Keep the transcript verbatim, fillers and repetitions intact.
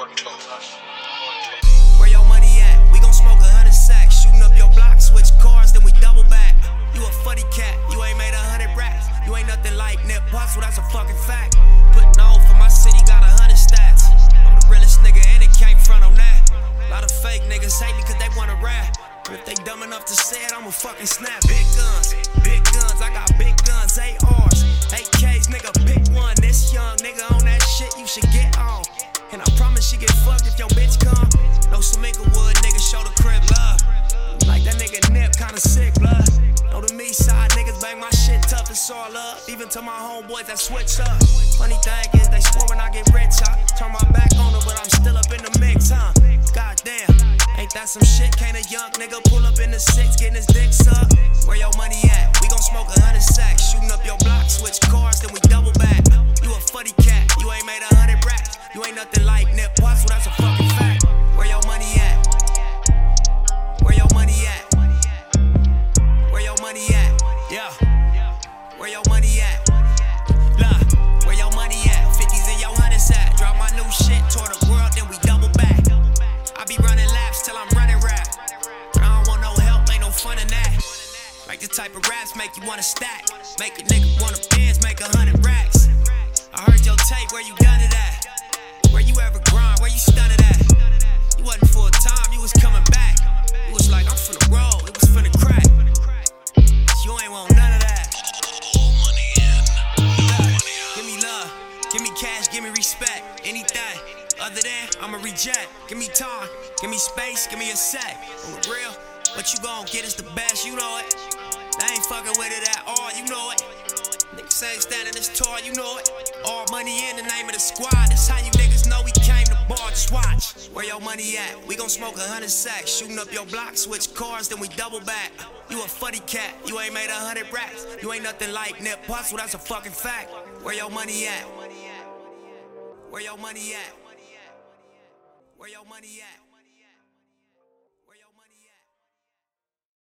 Where your money at? We gon' smoke a hundred sacks, shooting up your block, switch cars, then we double back. You a funny cat, you ain't made a hundred racks. You ain't nothing like Nip Hussle, that's a fucking fact. Putting on for my city, got a hundred stats. I'm the realest nigga and it can't front on that. A lot of fake niggas hate me cause they wanna rap. But if they dumb enough to say it, I'ma fucking snap. Big guns, big guns, I got big guns, A Rs, A Ks, nigga, pick one. This young nigga on that shit, you should get on. And I promise she get fucked if your bitch come. No Suminka wood, nigga, show the crib love. Like that nigga Nip, kinda sick, blood. Know the me side, niggas bang my shit tough, it's all up. Even to my homeboys that switch up. Funny thing is, they swore when I get rich, I turn my back on them, but I'm still up in the mix, huh? Goddamn, ain't that some shit? Can't a young nigga pull up in the six, getting his dick sucked? Where your money at? We gon' smoke a hundred sacks, shooting up your block, switch cars, then we double back. You a funny cat, you ain't made a hundred racks. You ain't nothing like Nip Hussle, that's a fucking fact. Where your money at? Where your money at? Where your money at? Yeah. Where your money at? Look, where your money at? Fifties in your hundreds at. Drop my new shit toward the world, then we double back. I be running laps till I'm running rap. I don't want no help, ain't no fun in that. Like this type of raps make you wanna stack. Make a nigga wanna Benz, make a hundred racks. I heard your tape, where you done it at? Where you ever grind, where you stunted at? You wasn't full time, you was coming back. You was like, I'm finna roll, it was finna crack. You ain't want none of that. Give me love, give me cash, give me respect. Anything other than, I'ma reject. Give me time, give me space, give me a sec. On the real, what you gon' get is the best, you know it. They ain't fucking with it at all, you know it. Niggas ain't standing this tall, you know it. All money in the name of the squad. That's how you niggas know we came to ball. Just watch. Where your money at? We gon' smoke a hundred sacks, shooting up your block, switch cars, then we double back. You a funny cat, you ain't made a hundred racks. You ain't nothing like Nip Hussle, that's a fucking fact. Where your money at? Where your money at? Where your money at?